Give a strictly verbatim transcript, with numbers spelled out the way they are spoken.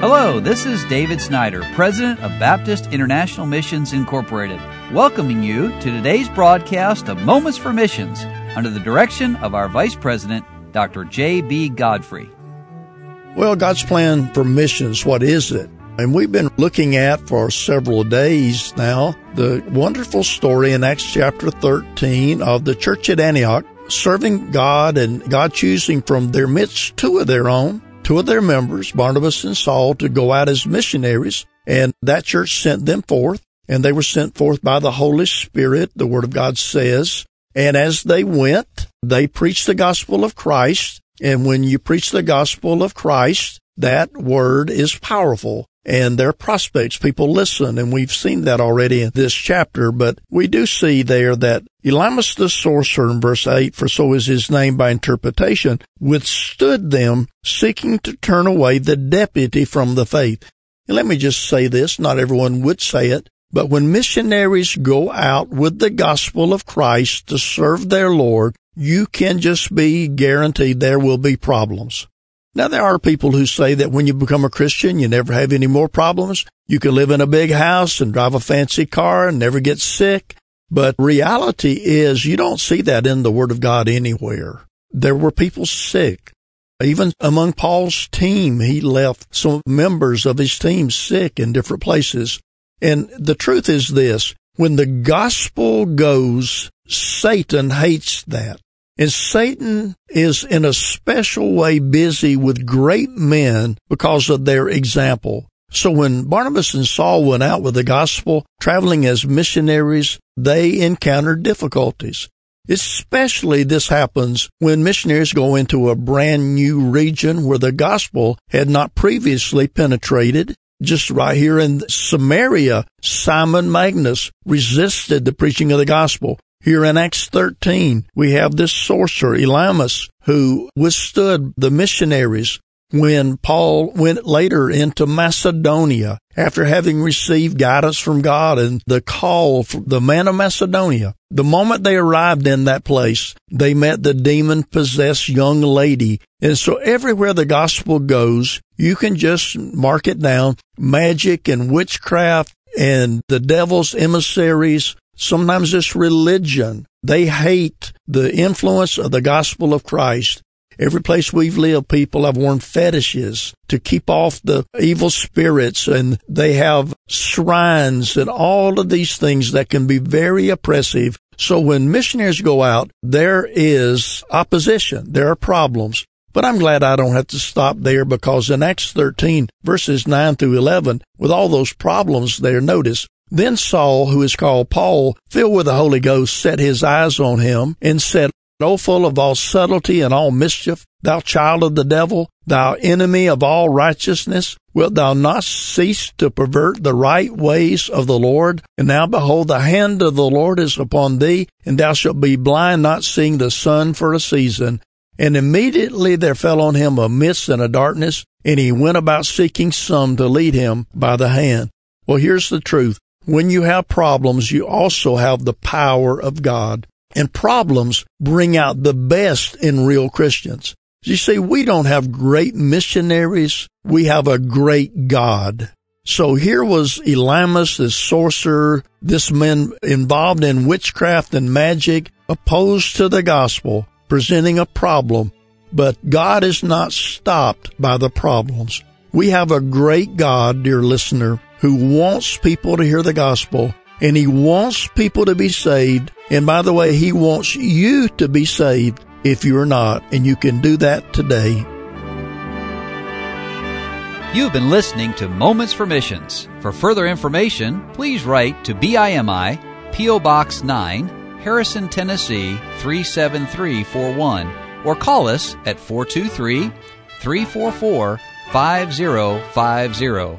Hello, this is David Snyder, President of Baptist International Missions Incorporated, welcoming you to today's broadcast of Moments for Missions under the direction of our Vice President, Doctor J B. Godfrey. Well, God's plan for missions, what is it? And we've been looking at for several days now the wonderful story in Acts chapter thirteen of the church at Antioch serving God and God choosing from their midst two of their own, two of their members, Barnabas and Saul, to go out as missionaries. And that church sent them forth, and they were sent forth by the Holy Spirit, the Word of God says. And as they went, they preached the gospel of Christ. And when you preach the gospel of Christ, that word is powerful. And their prospects, people listen, and we've seen that already in this chapter. But we do see there that Elymas the sorcerer, in verse eight, for so is his name by interpretation, withstood them, seeking to turn away the deputy from the faith. And let me just say this, not everyone would say it, but when missionaries go out with the gospel of Christ to serve their Lord, you can just be guaranteed there will be problems. Now, there are people who say that when you become a Christian, you never have any more problems. You can live in a big house and drive a fancy car and never get sick. But reality is you don't see that in the Word of God anywhere. There were people sick. Even among Paul's team, he left some members of his team sick in different places. And the truth is this, when the gospel goes, Satan hates that. And Satan is in a special way busy with great men because of their example. So when Barnabas and Saul went out with the gospel, traveling as missionaries, they encountered difficulties. Especially this happens when missionaries go into a brand new region where the gospel had not previously penetrated. Just right here in Samaria, Simon Magus resisted the preaching of the gospel. Here in Acts thirteen, we have this sorcerer, Elymas, who withstood the missionaries when Paul went later into Macedonia after having received guidance from God and the call from the man of Macedonia. The moment they arrived in that place, they met the demon-possessed young lady. And so everywhere the gospel goes, you can just mark it down, magic and witchcraft and the devil's emissaries. Sometimes it's religion. They hate the influence of the gospel of Christ. Every place we've lived, people have worn fetishes to keep off the evil spirits, and they have shrines and all of these things that can be very oppressive. So when missionaries go out, there is opposition. There are problems. But I'm glad I don't have to stop there, because in Acts thirteen, verses nine through eleven, with all those problems there, notice, then Saul, who is called Paul, filled with the Holy Ghost, set his eyes on him and said, O full of all subtlety and all mischief, thou child of the devil, thou enemy of all righteousness, wilt thou not cease to pervert the right ways of the Lord? And now behold, the hand of the Lord is upon thee, and thou shalt be blind, not seeing the sun for a season. And immediately there fell on him a mist and a darkness, and he went about seeking some to lead him by the hand. Well, here's the truth. When you have problems, you also have the power of God. And problems bring out the best in real Christians. You see, we don't have great missionaries. We have a great God. So here was Elymas, this sorcerer, this man involved in witchcraft and magic, opposed to the gospel, presenting a problem. But God is not stopped by the problems. We have a great God, dear listener, who wants people to hear the gospel, and he wants people to be saved. And by the way, he wants you to be saved if you're not, and you can do that today. You've been listening to Moments for Missions. For further information, please write to B I M I, P O. Box nine, Harrison, Tennessee, three seven three four one, or call us at four two three, three four four, five zero five zero.